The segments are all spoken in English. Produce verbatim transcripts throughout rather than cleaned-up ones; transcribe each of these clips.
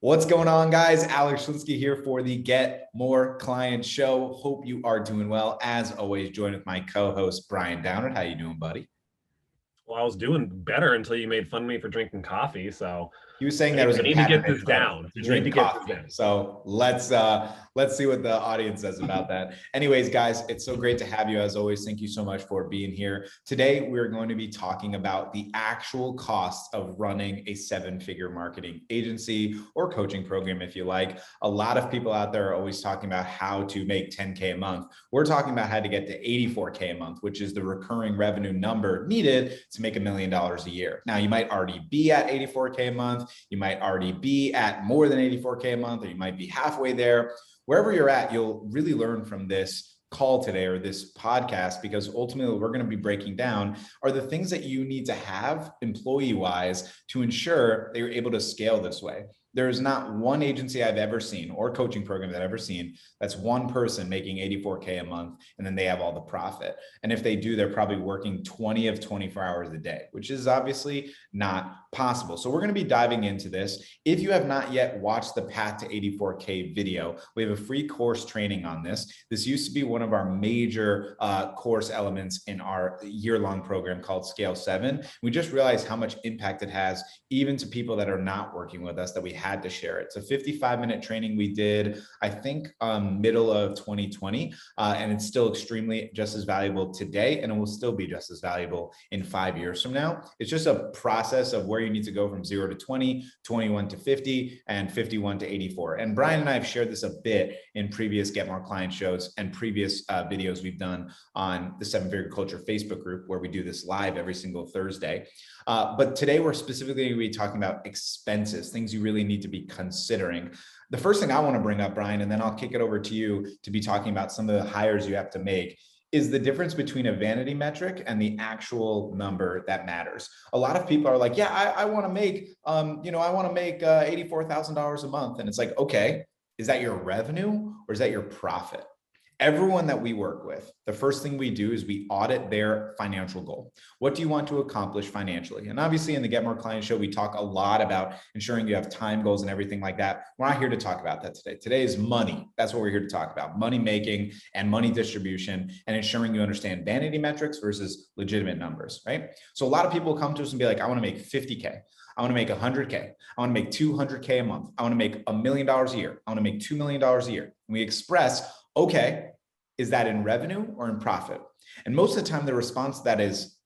What's going on, guys? Alex Schlinski here for the Get More Client Show. Hope you are doing well. As always, joined with my co-host, Brian Downer. How you doing, buddy? Well, I was doing better until you made fun of me for drinking coffee. So he was saying that was a need to get this down. You need to get this down. So let's uh, let's see what the audience says about that. Anyways, guys, it's so great to have you as always. Thank you so much for being here. Today, we're going to be talking about the actual costs of running a seven-figure marketing agency or coaching program, if you like. A lot of people out there are always talking about how to make ten K a month. We're talking about how to get to eighty-four K a month, which is the recurring revenue number needed to make a million dollars a year. Now, you might already be at eighty-four K a month. You might already be at more than eighty-four K a month, or you might be halfway there. Wherever you're at, you'll really learn from this call today or this podcast, because ultimately we're going to be breaking down are the things that you need to have employee-wise to ensure that you're able to scale this way. There is not one agency I've ever seen or coaching program that I've ever seen that's one person making eighty-four K a month and then they have all the profit. And if they do, they're probably working twenty of twenty-four hours a day, which is obviously not possible. So we're going to be diving into this. If you have not yet watched the Path to eighty-four K video, we have a free course training on this. This used to be one of our major uh, course elements in our year-long program called Scale seven. We just realized how much impact it has even to people that are not working with us, that we had to share it. It's a fifty-five minute training we did, I think, um, middle of twenty twenty, uh, and it's still extremely just as valuable today, and it will still be just as valuable in five years from now. It's just a process of where you need to go from zero to twenty, twenty-one to fifty, and fifty-one to eighty-four. And Brian and I have shared this a bit in previous Get More Client shows and previous uh, videos we've done on the Seven Figure Culture Facebook group, where we do this live every single Thursday. Uh, but today we're specifically going to be talking about expenses, things you really need to be considering. The first thing I want to bring up, Brian, and then I'll kick it over to you to be talking about some of the hires you have to make, is the difference between a vanity metric and the actual number that matters. A lot of people are like, yeah, I, I want to make, um, you know, I want to make uh, eighty-four thousand dollars a month. And it's like, okay, is that your revenue or is that your profit? Everyone that we work with, the first thing we do is we audit their financial goal. What do you want to accomplish financially? And obviously in the Get More Client Show, we talk a lot about ensuring you have time goals and everything like that. We're not here to talk about that today. Today is money. That's what we're here to talk about, money making and money distribution, and ensuring you understand vanity metrics versus legitimate numbers, right? So a lot of people come to us and be like, I want to make fifty K. I want to make one hundred K. I want to make two hundred K a month. I want to make a million dollars a year. I want to make two million dollars a year. And we express, okay, is that in revenue or in profit? And most of the time the response to that is,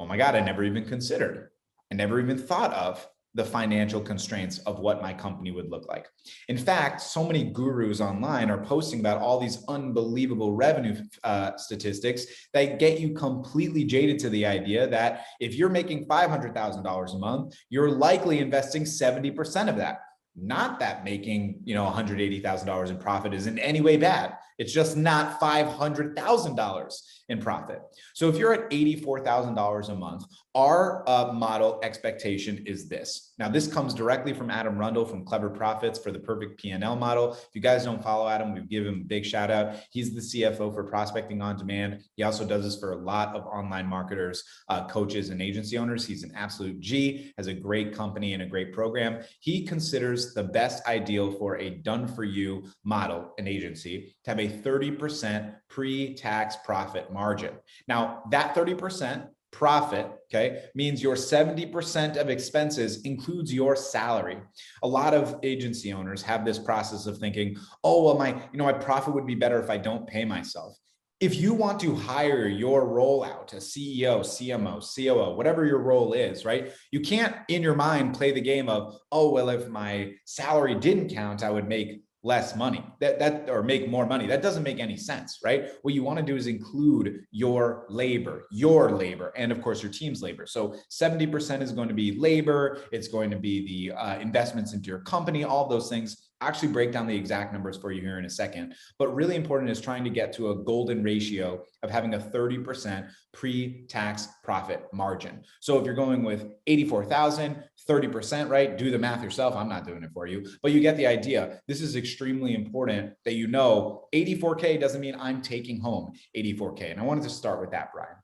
oh my God, I never even considered. I never even thought of the financial constraints of what my company would look like. In fact, so many gurus online are posting about all these unbelievable revenue uh, statistics that get you completely jaded to the idea that if you're making five hundred thousand dollars a month, you're likely investing seventy percent of that. Not that making, you know, one hundred eighty thousand dollars in profit is in any way bad. It's just not five hundred thousand dollars in profit. So if you're at eighty-four thousand dollars a month, our uh, model expectation is this. Now, this comes directly from Adam Rundle from Clever Profits for the perfect P and L model. If you guys don't follow Adam, we give him a big shout out. He's the C F O for Prospecting On Demand. He also does this for a lot of online marketers, uh, coaches, and agency owners. He's an absolute G, has a great company and a great program. He considers the best ideal for a done-for-you model, an agency, to have a thirty percent pre-tax profit margin. Now, that thirty percent profit, okay, means your seventy percent of expenses includes your salary. A lot of agency owners have this process of thinking, oh, well, my, you know, my profit would be better if I don't pay myself. If you want to hire your role out, a C E O, C M O, C O O, whatever your role is, right? You can't in your mind play the game of, oh, well, if my salary didn't count, I would make less money that that or make more money. That doesn't make any sense, right? What you want to do is include your labor, your labor, and of course your team's labor. So seventy percent is going to be labor. It's going to be the uh, investments into your company, all those things. Actually break down the exact numbers for you here in a second. But really important is trying to get to a golden ratio of having a thirty percent pre-tax profit margin. So if you're going with eighty-four thousand, thirty percent, right? Do the math yourself. I'm not doing it for you, but you get the idea. This is extremely important that you know eighty-four K doesn't mean I'm taking home eighty-four K. And I wanted to start with that, Brian.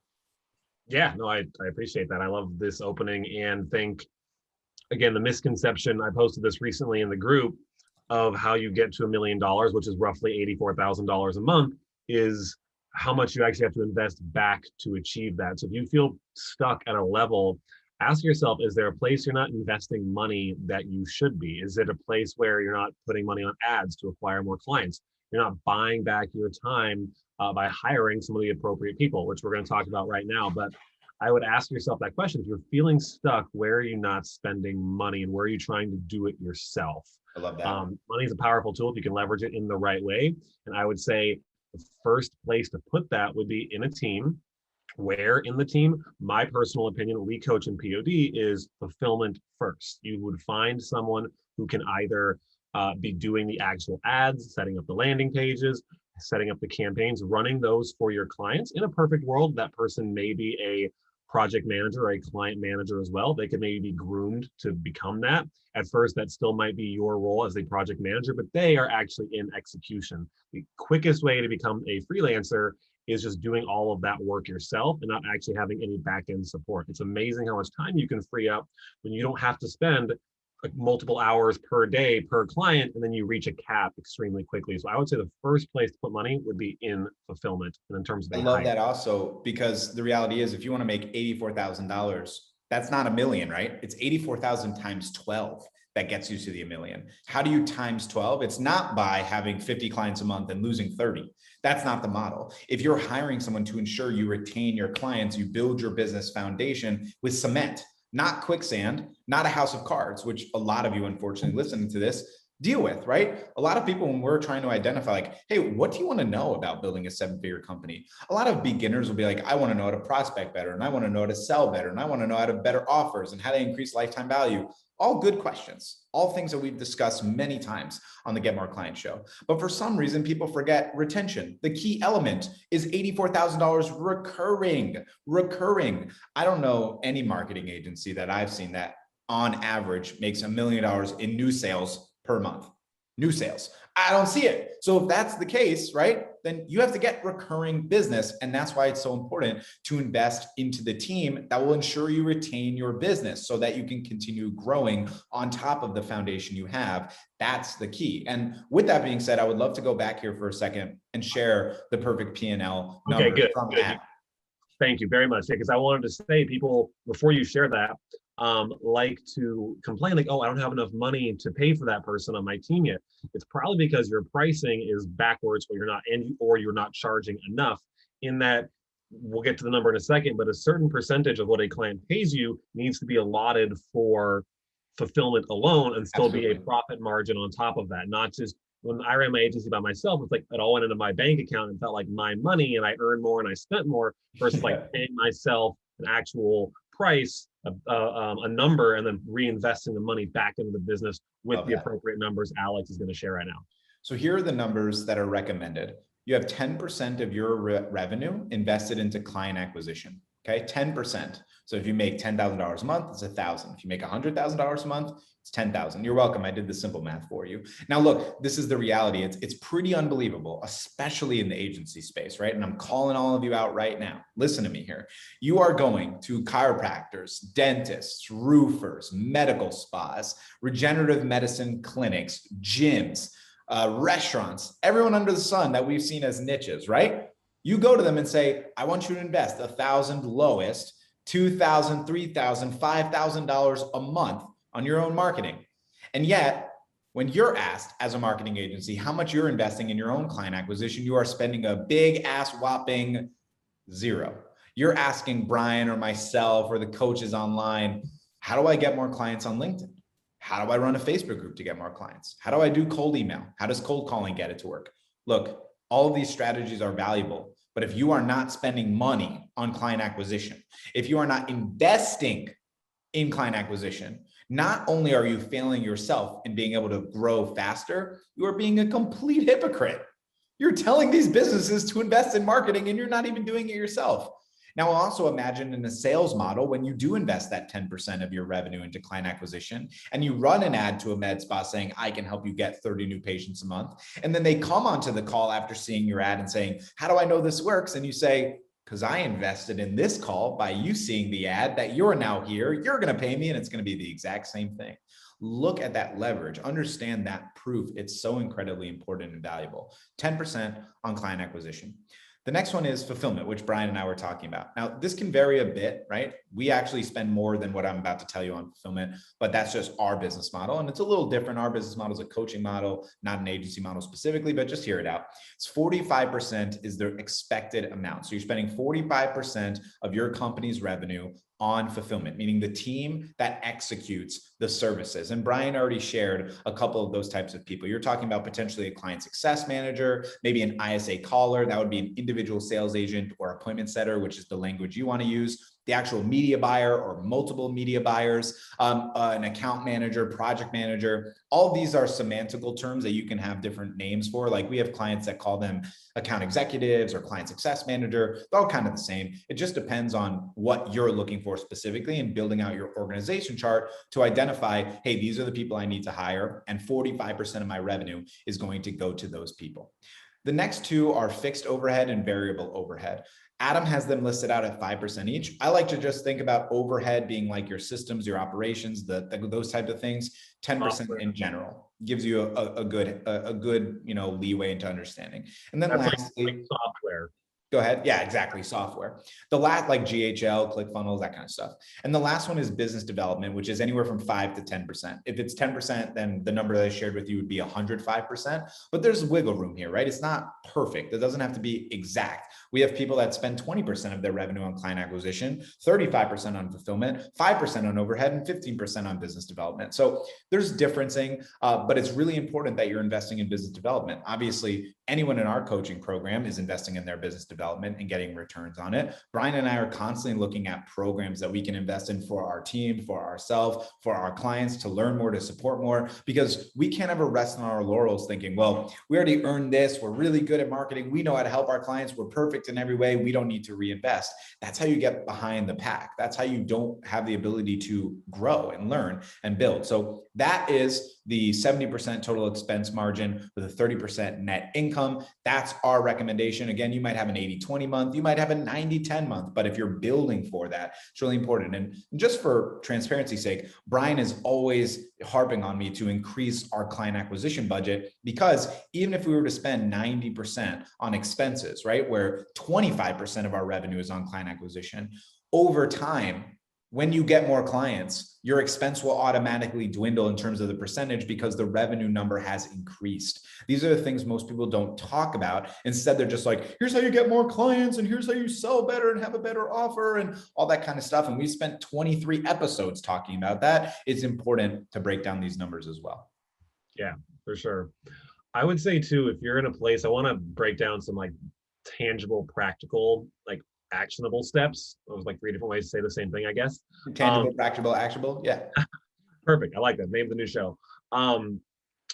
Yeah, no, I, I appreciate that. I love this opening and think again, the misconception, I posted this recently in the group, of how you get to a million dollars, which is roughly eighty-four thousand dollars a month, is how much you actually have to invest back to achieve that. So if you feel stuck at a level, ask yourself, is there a place you're not investing money that you should be? Is it a place where you're not putting money on ads to acquire more clients? You're not buying back your time uh, by hiring some of the appropriate people, which we're going to talk about right now. But I would ask yourself that question. If you're feeling stuck, where are you not spending money, and where are you trying to do it yourself? I love that. Um, money is a powerful tool if you can leverage it in the right way. And I would say the first place to put that would be in a team. Where in the team? My personal opinion, we coach in P O D, is fulfillment first. You would find someone who can either uh, be doing the actual ads, setting up the landing pages, setting up the campaigns, running those for your clients. In a perfect world, that person may be a project manager or a client manager as well. They could maybe be groomed to become that. At first, that still might be your role as a project manager, but they are actually in execution. The quickest way to become a freelancer is just doing all of that work yourself and not actually having any back-end support. It's amazing how much time you can free up when you don't have to spend multiple hours per day per client, and then you reach a cap extremely quickly. So I would say the first place to put money would be in fulfillment. And in terms of I love that also, because the reality is, if you want to make eighty-four thousand dollars, that's not a million, right? It's eighty-four thousand times twelve that gets you to the million. How do you times twelve? It's not by having fifty clients a month and losing thirty. That's not the model. If you're hiring someone to ensure you retain your clients, you build your business foundation with cement, not quicksand, not a house of cards, which a lot of you, unfortunately, listening to this, deal with, right? A lot of people, when we're trying to identify, like, hey, what do you want to know about building a seven-figure company? A lot of beginners will be like, I want to know how to prospect better, and I want to know how to sell better, and I want to know how to better offers and how to increase lifetime value. All good questions, all things that we've discussed many times on the Get More Client Show. But for some reason, people forget retention. The key element is eighty-four thousand dollars recurring, recurring. I don't know any marketing agency that I've seen that on average makes a million dollars in new sales per month, new sales. I don't see it. So if that's the case, right, then you have to get recurring business. And that's why it's so important to invest into the team that will ensure you retain your business so that you can continue growing on top of the foundation you have. That's the key. And with that being said, I would love to go back here for a second and share the perfect P and L number. Okay, good, from good. That. Thank you very much. Because I wanted to say, people, before you share that, um, like to complain, like, oh, I don't have enough money to pay for that person on my team yet. It's probably because your pricing is backwards, or you're not, and or you're not charging enough. In that, we'll get to the number in a second, but a certain percentage of what a client pays you needs to be allotted for fulfillment alone, and still Absolutely. Be a profit margin on top of that. Not just, when I ran my agency by myself, it's like it all went into my bank account and felt like my money, and I earned more and I spent more, versus like paying myself an actual price, a, um, a number, and then reinvesting the money back into the business with Love the that. Appropriate numbers Alex is going to share right now. So here are the numbers that are recommended. You have ten percent of your re revenue invested into client acquisition. Okay, ten percent. So if you make ten thousand dollars a month, it's a thousand. If you make one hundred thousand dollars a month, it's ten thousand. You're welcome. I did the simple math for you. Now, look, this is the reality. It's, it's pretty unbelievable, especially in the agency space, right? And I'm calling all of you out right now. Listen to me here. You are going to chiropractors, dentists, roofers, medical spas, regenerative medicine clinics, gyms, uh, restaurants, everyone under the sun that we've seen as niches, right? You go to them and say, I want you to invest one thousand lowest, two thousand, three thousand, five thousand dollars a month on your own marketing. And yet, when you're asked as a marketing agency how much you're investing in your own client acquisition, you are spending a big ass whopping zero. You're asking Brian or myself or the coaches online, how do I get more clients on LinkedIn? How do I run a Facebook group to get more clients? How do I do cold email? How does cold calling get it to work? Look, all of these strategies are valuable. But if you are not spending money on client acquisition, if you are not investing in client acquisition, not only are you failing yourself in being able to grow faster, you are being a complete hypocrite. You're telling these businesses to invest in marketing and you're not even doing it yourself. Now, also imagine in a sales model, when you do invest that ten percent of your revenue into client acquisition and you run an ad to a med spa saying, I can help you get thirty new patients a month. And then they come onto the call after seeing your ad and saying, how do I know this works? And you say, because I invested in this call by you seeing the ad that you're now here, you're going to pay me, and it's going to be the exact same thing. Look at that leverage, understand that proof. It's so incredibly important and valuable. ten percent on client acquisition. The next one is fulfillment, which Brian and I were talking about. Now, this can vary a bit, right? We actually spend more than what I'm about to tell you on fulfillment, but that's just our business model. And it's a little different. Our business model is a coaching model, not an agency model specifically, but just hear it out. It's forty-five percent is the expected amount. So you're spending forty-five percent of your company's revenue on fulfillment, meaning the team that executes the services. And Brian already shared a couple of those types of people. You're talking about potentially a client success manager, maybe an I S A caller, that would be an individual sales agent or appointment setter, which is the language you want to use, the actual media buyer or multiple media buyers, um, uh, an account manager, project manager. All these are semantical terms that you can have different names for. Like we have clients that call them account executives or client success manager. They're all kind of the same. It just depends on what you're looking for specifically and building out your organization chart to identify, hey, these are the people I need to hire. And forty-five percent of my revenue is going to go to those people. The next two are fixed overhead and variable overhead. Adam has them listed out at five percent each. I like to just think about overhead being like your systems, your operations, the, the those types of things. ten percent in general gives you a, a good, a, a good, you know, leeway into understanding. And then that's lastly, like software. Go ahead. Yeah, exactly. Software. The last, like G H L, ClickFunnels, that kind of stuff. And the last one is business development, which is anywhere from five to ten percent. If it's ten percent, then the number that I shared with you would be one hundred five percent. But there's wiggle room here, right? It's not perfect. It doesn't have to be exact. We have people that spend twenty percent of their revenue on client acquisition, thirty-five percent on fulfillment, five percent on overhead, and fifteen percent on business development. So there's differencing, uh, but it's really important that you're investing in business development. Obviously, anyone in our coaching program is investing in their business development and getting returns on it. Brian and I are constantly looking at programs that we can invest in for our team, for ourselves, for our clients to learn more, to support more, because we can't ever rest on our laurels thinking, well, we already earned this. We're really good at marketing. We know how to help our clients. We're perfect in every way. We don't need to reinvest. That's how you get behind the pack. That's how you don't have the ability to grow and learn and build. So that is the seventy percent total expense margin with a thirty percent net income. That's our recommendation. Again, you might have an eighty twenty month, you might have a ninety ten month, but if you're building for that, it's really important. And just for transparency's sake, Brian is always harping on me to increase our client acquisition budget, because even if we were to spend ninety percent on expenses, right, where twenty-five percent of our revenue is on client acquisition, over time, when you get more clients, your expense will automatically dwindle in terms of the percentage because the revenue number has increased. These are the things most people don't talk about. Instead, they're just like, here's how you get more clients, and here's how you sell better and have a better offer and all that kind of stuff. And we spent twenty-three episodes talking about that. It's important to break down these numbers as well. Yeah, for sure. I would say too, if you're in a place, I want to break down some like tangible, practical, like actionable steps. Those like three different ways to say the same thing, I guess. Tangible, um, practical, actionable. Yeah. Perfect. I like that. Name of the new show. Um,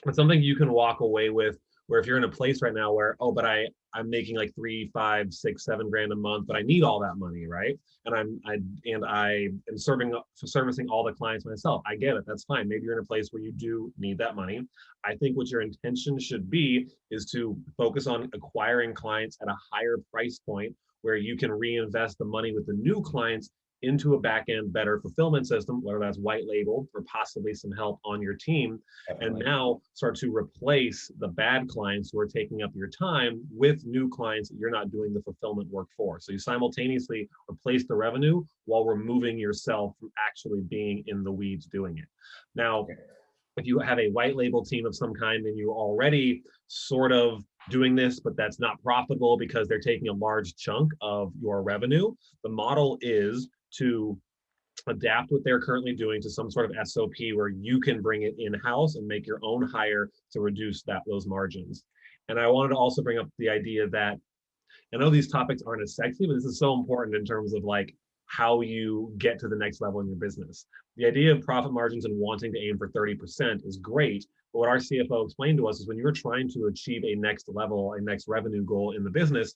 but something you can walk away with, where if you're in a place right now where, oh, but I, I'm making like three, five, six, seven grand a month, but I need all that money, right? And I'm I and I am serving servicing all the clients myself. I get it. That's fine. Maybe you're in a place where you do need that money. I think what your intention should be is to focus on acquiring clients at a higher price point, where you can reinvest the money with the new clients into a back-end better fulfillment system, whether that's white label or possibly some help on your team. Definitely. And now start to replace the bad clients who are taking up your time with new clients that you're not doing the fulfillment work for. So you simultaneously replace the revenue while removing yourself from actually being in the weeds doing it. Now, if you have a white label team of some kind and you already sort of doing this, but that's not profitable because they're taking a large chunk of your revenue, the model is to adapt what they're currently doing to some sort of S O P where you can bring it in-house and make your own hire to reduce that those margins. And I wanted to also bring up the idea that, I know these topics aren't as sexy, but this is so important in terms of like how you get to the next level in your business. The idea of profit margins and wanting to aim for thirty percent is great, but what our C F O explained to us is when you're trying to achieve a next level, a next revenue goal in the business,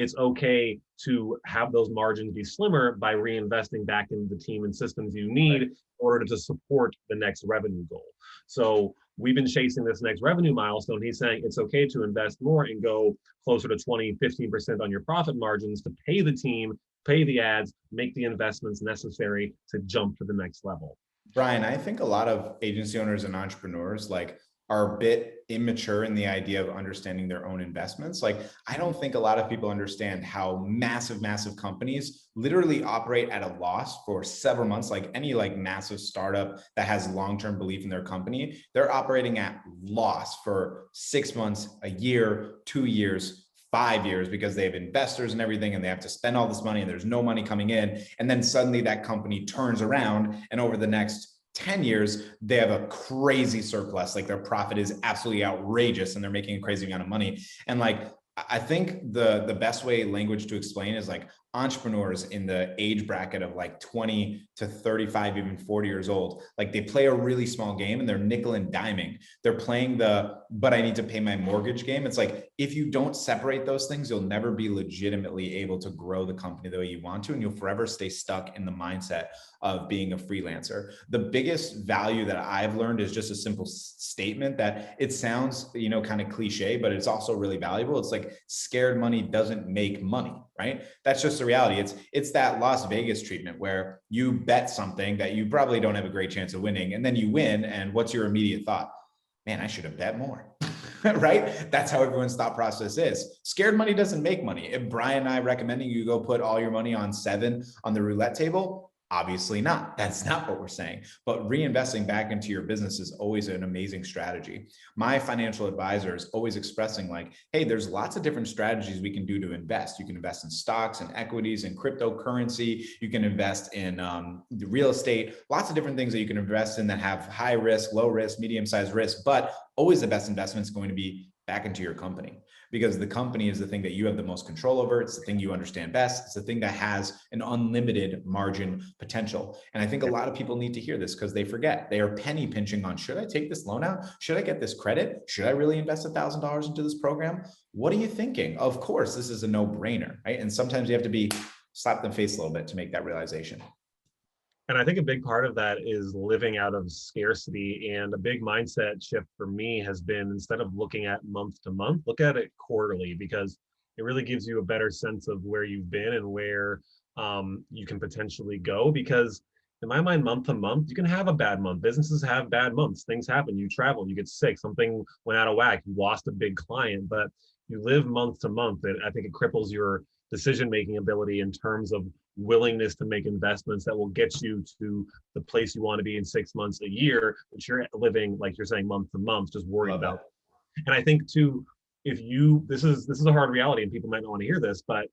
it's okay to have those margins be slimmer by reinvesting back into the team and systems you need, right, in order to support the next revenue goal. So we've been chasing this next revenue milestone. He's saying it's okay to invest more and go closer to twenty, fifteen percent on your profit margins to pay the team, pay the ads, make the investments necessary to jump to the next level. Brian, I think a lot of agency owners and entrepreneurs like are a bit immature in the idea of understanding their own investments. Like, I don't think a lot of people understand how massive, massive companies literally operate at a loss for several months. Like any like massive startup that has long-term belief in their company, they're operating at loss for six months, a year, two years, five years, because they have investors and everything, and they have to spend all this money and there's no money coming in. And then suddenly that company turns around, and over the next ten years, they have a crazy surplus. Like their profit is absolutely outrageous and they're making a crazy amount of money. And like, I think the, the best way language to explain is like entrepreneurs in the age bracket of like twenty to thirty-five, even forty years old, like they play a really small game and they're nickel and diming. They're playing the, but I need to pay my mortgage game. It's like, if you don't separate those things, you'll never be legitimately able to grow the company the way you want to. And you'll forever stay stuck in the mindset of being a freelancer. The biggest value that I've learned is just a simple statement that it sounds, you know, kind of cliche, but it's also really valuable. It's like scared money doesn't make money, right? That's just the reality. It's, it's that Las Vegas treatment where you bet something that you probably don't have a great chance of winning, and then you win. And what's your immediate thought? Man, I should have bet more. Right? That's how everyone's thought process is. Scared money doesn't make money. If Brian and I recommending you go put all your money on seven on the roulette table, obviously not. That's not what we're saying. But reinvesting back into your business is always an amazing strategy. My financial advisor is always expressing like, hey, there's lots of different strategies we can do to invest. You can invest in stocks and equities and cryptocurrency. You can invest in um, real estate, lots of different things that you can invest in that have high risk, low risk, medium-sized risk, but always the best investment is going to be back into your company, because the company is the thing that you have the most control over. It's the thing you understand best. It's the thing that has an unlimited margin potential. And I think a lot of people need to hear this because they forget. They are penny pinching on, should I take this loan out? Should I get this credit? Should I really invest one thousand dollars into this program? What are you thinking? Of course, this is a no-brainer, right? And sometimes you have to be slapped in the face a little bit to make that realization. And I think a big part of that is living out of scarcity. And a big mindset shift for me has been, instead of looking at month to month, look at it quarterly, because it really gives you a better sense of where you've been and where um, you can potentially go. Because in my mind, month to month, you can have a bad month. Businesses have bad months. Things happen. You travel, you get sick, something went out of whack, you lost a big client, but you live month to month. And I think it cripples your decision-making ability in terms of willingness to make investments that will get you to the place you want to be in six months, a year, but you're living, like you're saying, month to month, just worried Love about it. And I think too, if you, this is, this is a hard reality and people might not want to hear this, but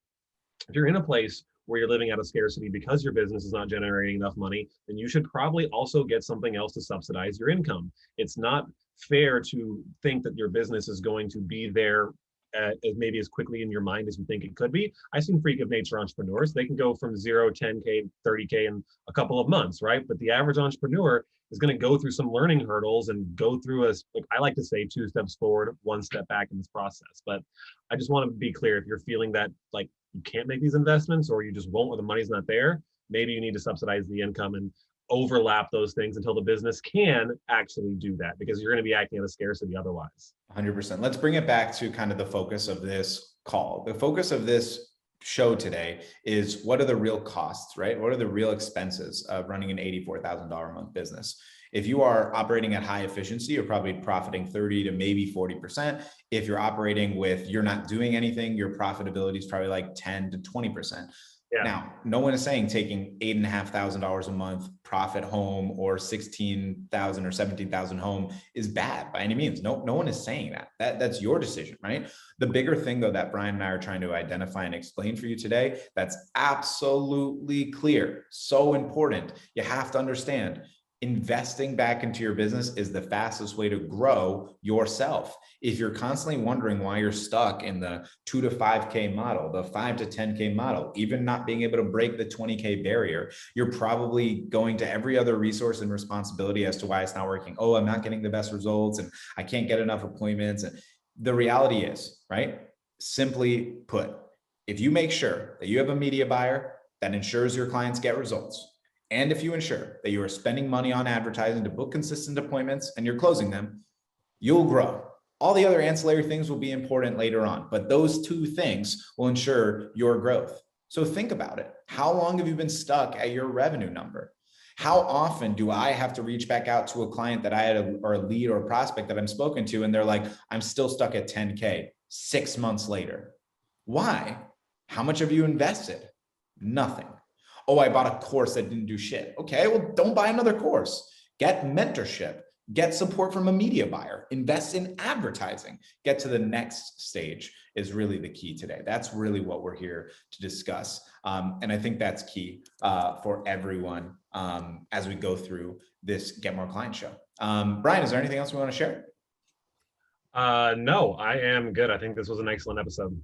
if you're in a place where you're living out of scarcity because your business is not generating enough money, then you should probably also get something else to subsidize your income. It's not fair to think that your business is going to be there At, at maybe as quickly in your mind as you think it could be. I've seen freak of nature entrepreneurs. They can go from zero, ten K, thirty K in a couple of months, right? But the average entrepreneur is going to go through some learning hurdles and go through a, like I like to say, two steps forward, one step back in this process. But I just want to be clear, if you're feeling that like you can't make these investments or you just won't or the money's not there, maybe you need to subsidize the income and overlap those things until the business can actually do that, because you're going to be acting out of scarcity otherwise. one hundred percent. Let's bring it back to kind of the focus of this call. The focus of this show today is, what are the real costs, right? What are the real expenses of running an eighty-four thousand dollars a month business? If you are operating at high efficiency, you're probably profiting thirty to maybe forty percent. If you're operating with, you're not doing anything, your profitability is probably like ten to twenty percent. Yeah. Now, no one is saying taking eight and a half thousand dollars a month profit home or sixteen thousand or seventeen thousand home is bad by any means. No, no one is saying that. that. That's your decision, right? The bigger thing though, that Brian and I are trying to identify and explain for you today, that's absolutely clear. So important. You have to understand, investing back into your business is the fastest way to grow yourself. If you're constantly wondering why you're stuck in the two to five K model, the five to ten K model, even not being able to break the twenty K barrier, you're probably going to every other resource and responsibility as to why it's not working. Oh, I'm not getting the best results and I can't get enough appointments. And the reality is, right? Simply put, if you make sure that you have a media buyer that ensures your clients get results, and if you ensure that you are spending money on advertising to book consistent appointments and you're closing them, you'll grow. All the other ancillary things will be important later on, but those two things will ensure your growth. So think about it. How long have you been stuck at your revenue number? How often do I have to reach back out to a client that I had a, or a lead or a prospect that I'm spoken to, and they're like, I'm still stuck at ten K six months later. Why? How much have you invested? Nothing. Oh, I bought a course that didn't do shit. Okay, well, don't buy another course. Get mentorship. Get support from a media buyer, invest in advertising, get to the next stage is really the key today. That's really what we're here to discuss. Um, and I think that's key uh, for everyone um, as we go through this Get More Client Show. Um, Brian, is there anything else we want to share? Uh, no, I am good. I think this was an excellent episode.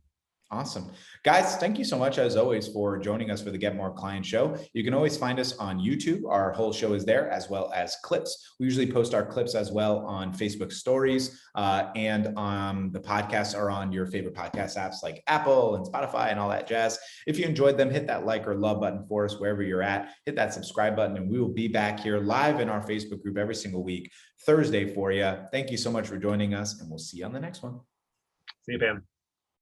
Awesome. Guys, thank you so much, as always, for joining us for the Get More Client Show. You can always find us on YouTube. Our whole show is there, as well as clips. We usually post our clips as well on Facebook stories, uh, and um, the podcasts are on your favorite podcast apps like Apple and Spotify and all that jazz. If you enjoyed them, hit that like or love button for us wherever you're at. Hit that subscribe button, and we will be back here live in our Facebook group every single week, Thursday for you. Thank you so much for joining us, and we'll see you on the next one. See you, Pam.